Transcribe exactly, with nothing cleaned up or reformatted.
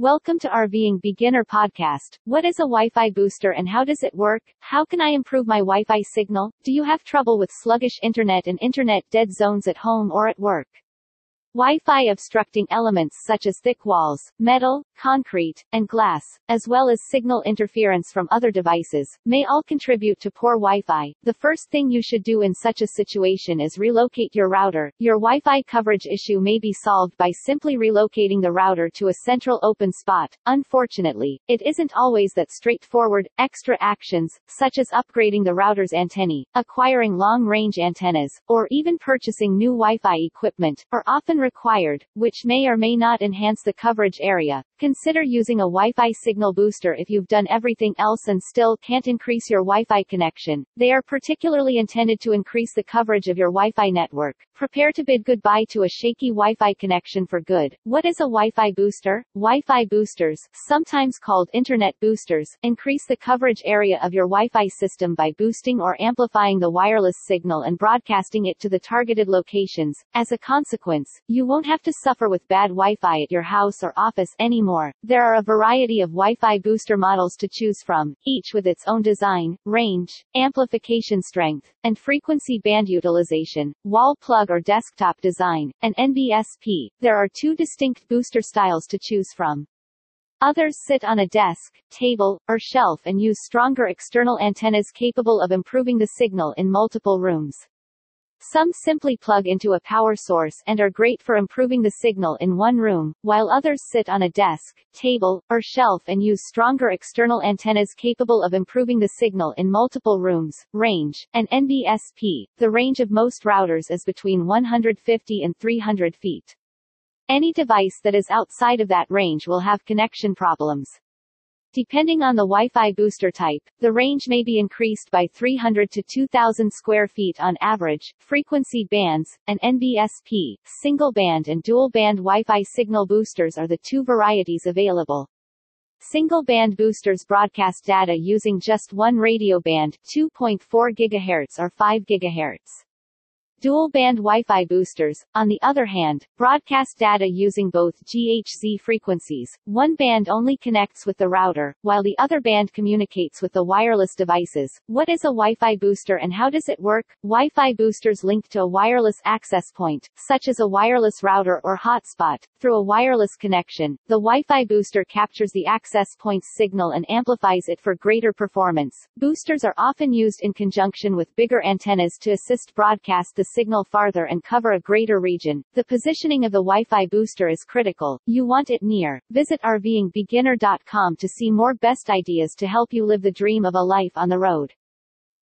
Welcome to RVing Beginner Podcast. What is a Wi-Fi booster and how does it work? How can I improve my Wi-Fi signal? Do you have trouble with sluggish internet and internet dead zones at home or at work? Wi-Fi obstructing elements such as thick walls, metal, concrete, and glass, as well as signal interference from other devices, may all contribute to poor Wi-Fi. The first thing you should do in such a situation is relocate your router. Your Wi-Fi coverage issue may be solved by simply relocating the router to a central open spot. Unfortunately, it isn't always that straightforward. Extra actions, such as upgrading the router's antennae, acquiring long-range antennas, or even purchasing new Wi-Fi equipment, are often required, which may or may not enhance the coverage area. Consider using a Wi-Fi signal booster if you've done everything else and still can't increase your Wi-Fi connection. They are particularly intended to increase the coverage of your Wi-Fi network. Prepare to bid goodbye to a shaky Wi-Fi connection for good. What is a Wi-Fi booster? Wi-Fi boosters, sometimes called internet boosters, increase the coverage area of your Wi-Fi system by boosting or amplifying the wireless signal and broadcasting it to the targeted locations. As a consequence, you won't have to suffer with bad Wi-Fi at your house or office anymore. There are a variety of Wi-Fi booster models to choose from, each with its own design, range, amplification strength, and frequency band utilization, wall plug or desktop design, and N B S P. There are two distinct booster styles to choose from. Others sit on a desk, table, or shelf and use stronger external antennas capable of improving the signal in multiple rooms. Some simply plug into a power source and are great for improving the signal in one room, while others sit on a desk, table, or shelf and use stronger external antennas capable of improving the signal in multiple rooms, range, and N B S P. The range of most routers is between one hundred fifty and three hundred feet. Any device that is outside of that range will have connection problems. Depending on the Wi-Fi booster type, the range may be increased by three hundred to two thousand square feet on average. Frequency bands, and N B S P, single-band and dual-band Wi-Fi signal boosters are the two varieties available. Single-band boosters broadcast data using just one radio band, two point four gigahertz or five gigahertz. Dual-band Wi-Fi boosters, on the other hand, broadcast data using both G H Z frequencies. One band only connects with the router, while the other band communicates with the wireless devices. What is a Wi-Fi booster and how does it work? Wi-Fi boosters link to a wireless access point, such as a wireless router or hotspot, through a wireless connection. The Wi-Fi booster captures the access point's signal and amplifies it for greater performance. Boosters are often used in conjunction with bigger antennas to assist broadcast the signal farther and cover a greater region. The positioning of the Wi-Fi booster is critical. You want it near. Visit R V ing beginner dot com to see more best ideas to help you live the dream of a life on the road.